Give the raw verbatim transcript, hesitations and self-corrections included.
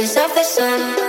pieces of the sun.